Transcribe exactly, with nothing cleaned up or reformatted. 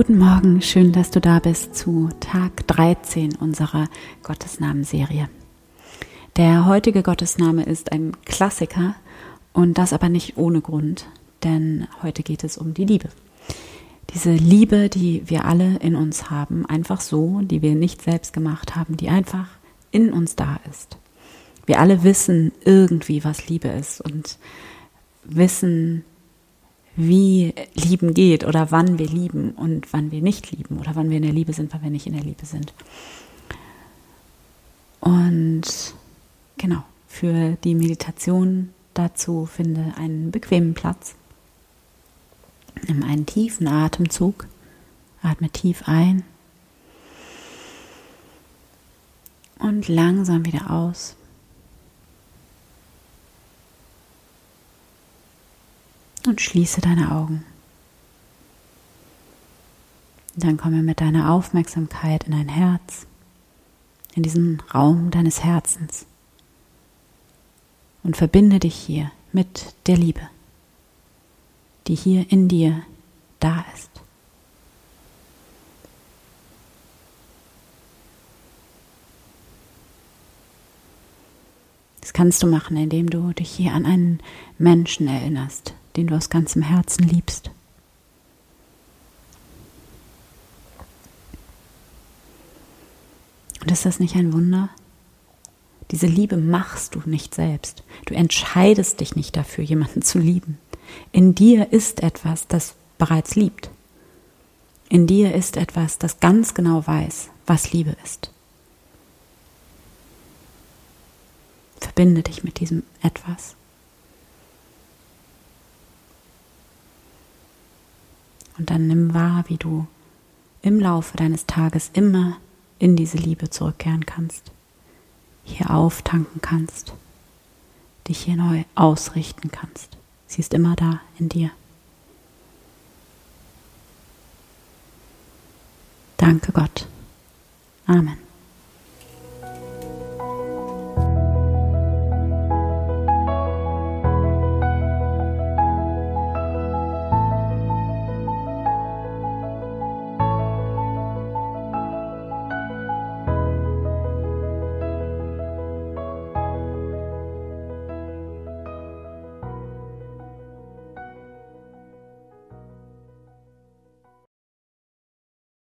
Guten Morgen, schön, dass du da bist zu Tag dreizehn unserer Gottesnamen-Serie. Der heutige Gottesname ist ein Klassiker und das aber nicht ohne Grund, denn heute geht es um die Liebe. Diese Liebe, die wir alle in uns haben, einfach so, die wir nicht selbst gemacht haben, die einfach in uns da ist. Wir alle wissen irgendwie, was Liebe ist und wissen, wie Lieben geht oder wann wir lieben und wann wir nicht lieben oder wann wir in der Liebe sind, wann wir nicht in der Liebe sind. Und genau, für die Meditation dazu finde einen bequemen Platz. Nimm einen tiefen Atemzug, atme tief ein und langsam wieder aus. Und schließe deine Augen. Dann komme mit deiner Aufmerksamkeit in dein Herz, in diesen Raum deines Herzens und verbinde dich hier mit der Liebe, die hier in dir da ist. Das kannst du machen, indem du dich hier an einen Menschen erinnerst, den du aus ganzem Herzen liebst. Und ist das nicht ein Wunder? Diese Liebe machst du nicht selbst. Du entscheidest dich nicht dafür, jemanden zu lieben. In dir ist etwas, das bereits liebt. In dir ist etwas, das ganz genau weiß, was Liebe ist. Verbinde dich mit diesem Etwas. Und dann nimm wahr, wie du im Laufe deines Tages immer in diese Liebe zurückkehren kannst, hier auftanken kannst, dich hier neu ausrichten kannst. Sie ist immer da in dir. Danke Gott. Amen.